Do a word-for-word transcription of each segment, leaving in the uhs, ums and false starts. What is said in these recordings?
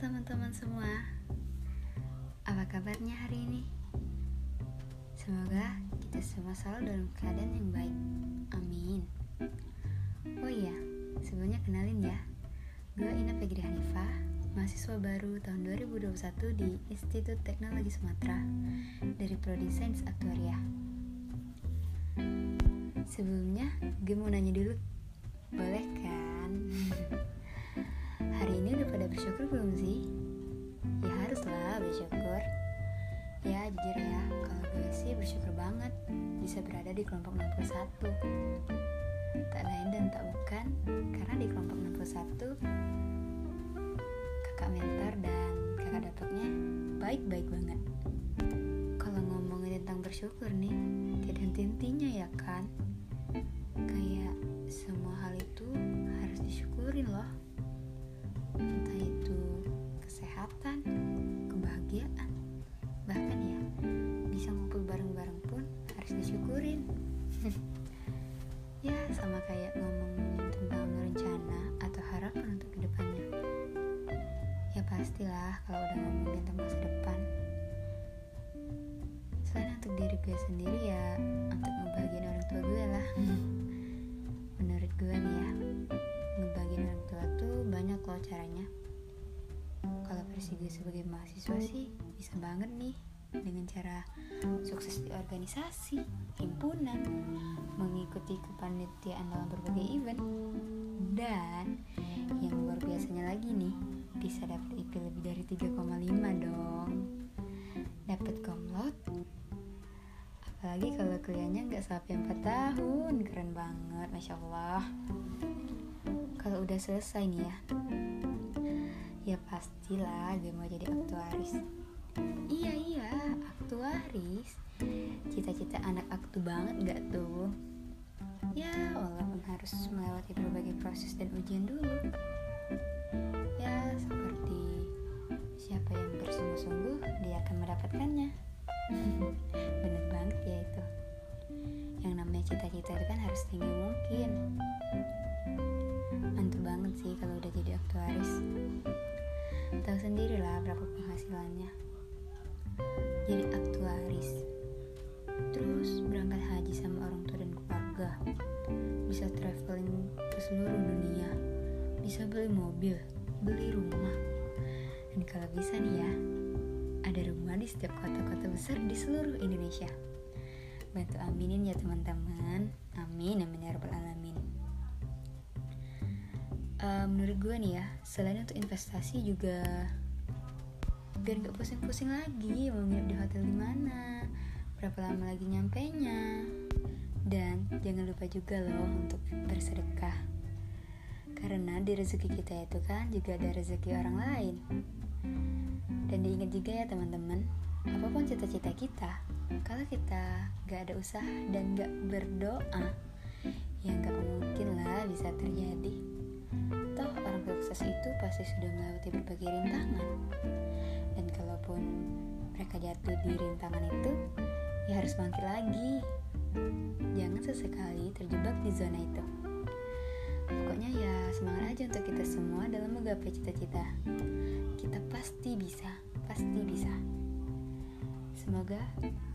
teman-teman semua, apa kabarnya hari ini? Semoga kita semua selalu dalam keadaan yang baik, amin. Oh iya, sebelumnya kenalin ya, gue Ina Pegrihan Ifah, mahasiswa baru tahun dua ribu dua puluh satu di Institut Teknologi Sumatera dari Prodi Sains Aktuaria. Sebelumnya, gue mau nanya dulu, boleh kan? Hari ini udah pada bersyukur belum sih? Ya haruslah bersyukur. Ya jujur ya, kalau gue sih bersyukur banget bisa berada di kelompok enam puluh satu. Tak lain dan tak bukan, karena di kelompok enam puluh satu kakak mentor dan kakak dapatnya baik-baik banget. Kalau ngomongin tentang bersyukur nih, tidak henti-hentinya ya kan? Kayak semua hal itu harus disyukurin loh. Entah itu kesehatan, kebahagiaan, bahkan ya bisa ngumpul bareng-bareng pun harus disyukurin. Ya sama kayak ngomongin tentang rencana atau harapan untuk kedepannya. Ya pastilah kalau udah ngomongin tentang masa depan, selain untuk diri gue sendiri ya untuk ngebahagiain orang tua gue lah. Menurut gue nih ya, ngebahagiain orang tua tuh banyak loh caranya. Kalau versi gue sebagai mahasiswa sih bisa banget nih, dengan cara sukses di organisasi, himpunan, mengikuti kepanitiaan dalam berbagai event, dan yang luar biasanya lagi nih, bisa dapat I P lebih dari tiga koma lima dong. Dapat komlot. Apalagi kalau kuliahnya enggak sampai empat tahun, keren banget, Masya Allah. Kalau udah selesai nih ya, ya pastilah gue mau jadi aktuaris. Iya iya, aktuaris. Cita-cita anak aktu banget enggak tuh? Ya, walaupun harus melewati berbagai proses dan ujian dulu. Ya, seperti siapa yang bersungguh-sungguh, dia akan mendapatkannya. Bener banget ya itu. Yang namanya cita-cita itu kan harus tinggi mungkin. Mantap banget sih kalau udah jadi aktuaris. Tahu sendirilah berapa penghasilannya. Jadi aktuaris, terus berangkat haji sama orang tua dan keluarga, bisa traveling ke seluruh dunia, bisa beli mobil, beli rumah, dan kalau bisa nih ya, ada rumah di setiap kota-kota besar di seluruh Indonesia. Bantu aminin ya teman-teman, amin amin ya rabbal alamin. Uh, menurut gue nih ya, selain untuk investasi juga biar gak pusing-pusing lagi mau nginep di hotel di mana, berapa lama lagi nyampenya, dan jangan lupa juga loh untuk bersedekah. Karena di rezeki kita itu kan juga ada rezeki orang lain. Dan diingat juga ya teman-teman, apapun cita-cita kita, kalau kita gak ada usaha dan gak berdoa, ya gak mungkin lah bisa terjadi. Toh orang sukses itu pasti sudah melewati berbagai rintangan. Dan kalaupun mereka jatuh di rintangan itu, ya harus bangkit lagi. Jangan sesekali terjebak di zona itu. Pokoknya ya semangat aja untuk kita semua dalam menggapai cita-cita. Kita pasti bisa, pasti bisa. Semoga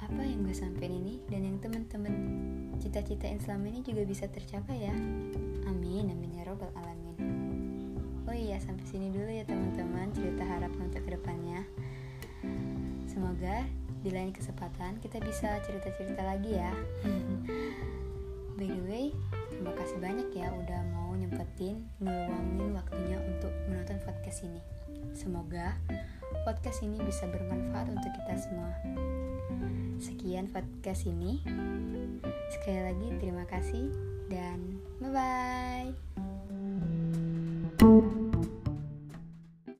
apa yang gue sampein ini dan yang teman-teman cita-citain selama ini juga bisa tercapai ya. Amin, amin ya robbal alamin. Oh iya, sampai sini dulu ya teman-teman cerita harapan untuk kedepannya. Semoga di lain kesempatan kita bisa cerita-cerita lagi ya. By the way, terima kasih banyak ya udah mau nyempetin ngeluangin waktunya untuk menonton podcast ini. Semoga podcast ini bisa bermanfaat untuk kita semua. Sekian podcast ini. Sekali lagi terima kasih dan bye-bye.